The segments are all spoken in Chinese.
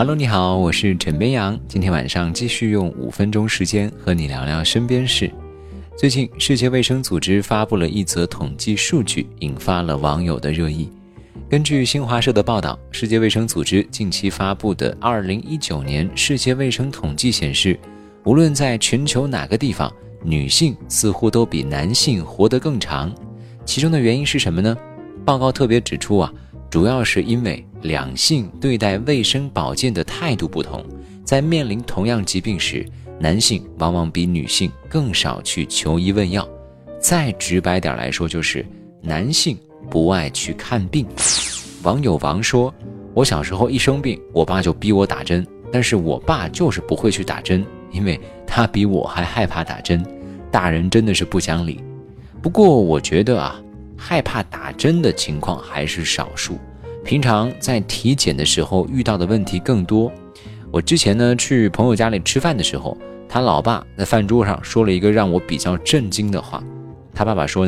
Hello， 你好，我是陈边阳，今天晚上继续用5分钟时间和你聊聊身边事。最近，世界卫生组织发布了一则统计数据，引发了网友的热议。根据新华社的报道，世界卫生组织近期发布的2019年世界卫生统计显示，无论在全球哪个地方，女性似乎都比男性活得更长。其中的原因是什么呢？报告特别指出主要是因为两性对待卫生保健的态度不同，在面临同样疾病时，男性往往比女性更少去求医问药。再直白点来说，就是男性不爱去看病。网友王说，我小时候一生病，我爸就逼我打针，但是我爸就是不会去打针，因为他比我还害怕打针。大人真的是不讲理。不过我觉得害怕打针的情况还是少数，平常在体检的时候遇到的问题更多。我之前去朋友家里吃饭的时候，他老爸在饭桌上说了一个让我比较震惊的话。他爸爸说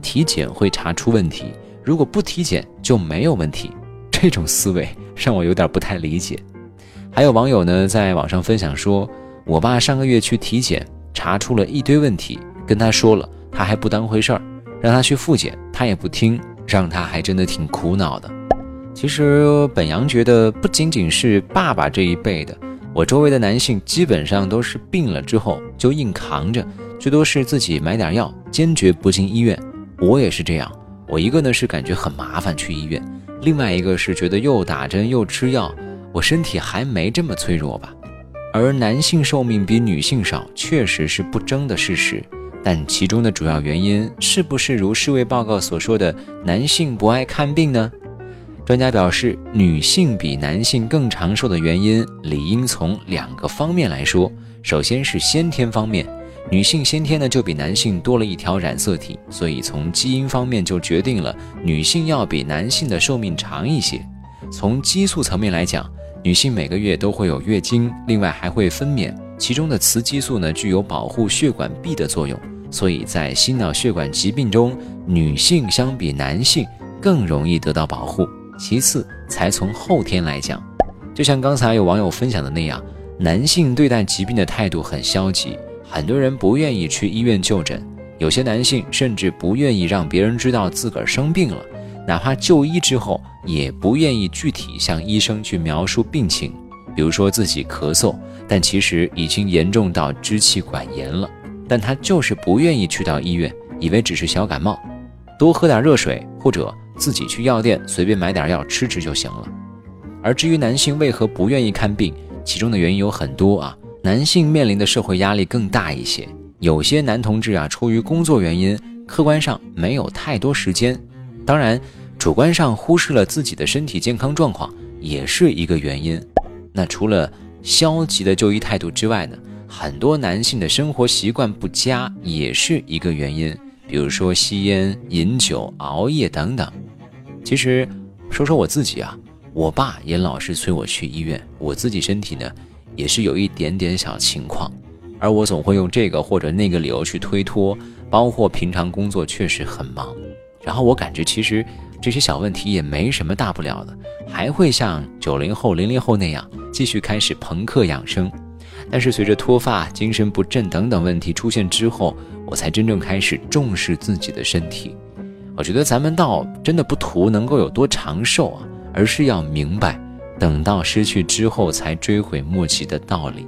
体检会查出问题，如果不体检就没有问题。这种思维让我有点不太理解。还有网友在网上分享说，我爸上个月去体检，查出了一堆问题，跟他说了，他还不当回事儿，让他去复检，他也不听，让他还真的挺苦恼的。其实本阳觉得，不仅仅是爸爸这一辈的，我周围的男性基本上都是病了之后就硬扛着，最多是自己买点药，坚决不进医院。我也是这样，我一个是感觉很麻烦去医院，另外一个是觉得又打针又吃药，我身体还没这么脆弱吧。而男性寿命比女性少，确实是不争的事实。但其中的主要原因是不是如世卫报告所说的男性不爱看病呢？专家表示，女性比男性更长寿的原因理应从2个方面来说。首先是先天方面，女性先天就比男性多了一条染色体，所以从基因方面就决定了女性要比男性的寿命长一些。从激素层面来讲，女性每个月都会有月经，另外还会分娩，其中的雌激素具有保护血管壁的作用，所以在心脑血管疾病中，女性相比男性更容易得到保护。其次才从后天来讲，就像刚才有网友分享的那样，男性对待疾病的态度很消极，很多人不愿意去医院就诊，有些男性甚至不愿意让别人知道自个儿生病了，哪怕就医之后也不愿意具体向医生去描述病情。比如说自己咳嗽，但其实已经严重到支气管炎了，但他就是不愿意去到医院，以为只是小感冒，多喝点热水或者自己去药店随便买点药吃吃就行了。而至于男性为何不愿意看病，其中的原因有很多男性面临的社会压力更大一些，有些男同志出于工作原因，客观上没有太多时间，当然主观上忽视了自己的身体健康状况也是一个原因。那除了消极的就医态度之外呢，很多男性的生活习惯不佳也是一个原因，比如说吸烟、饮酒、熬夜等等。其实说说我自己我爸也老是催我去医院，我自己身体也是有一点点小情况，而我总会用这个或者那个理由去推脱，包括平常工作确实很忙。然后我感觉其实这些小问题也没什么大不了的，还会像90后、00后那样继续开始朋克养生。但是随着脱发、精神不振等等问题出现之后，我才真正开始重视自己的身体。我觉得咱们倒真的不图能够有多长寿而是要明白等到失去之后才追悔莫及的道理。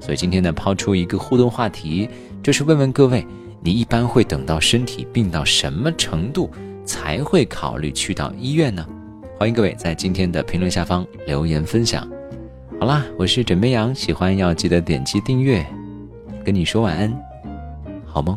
所以今天抛出一个互动话题，就是问问各位，你一般会等到身体病到什么程度才会考虑去到医院呢？欢迎各位在今天的评论下方留言分享。好啦，我是枕边羊，喜欢要记得点击订阅。跟你说晚安，好梦。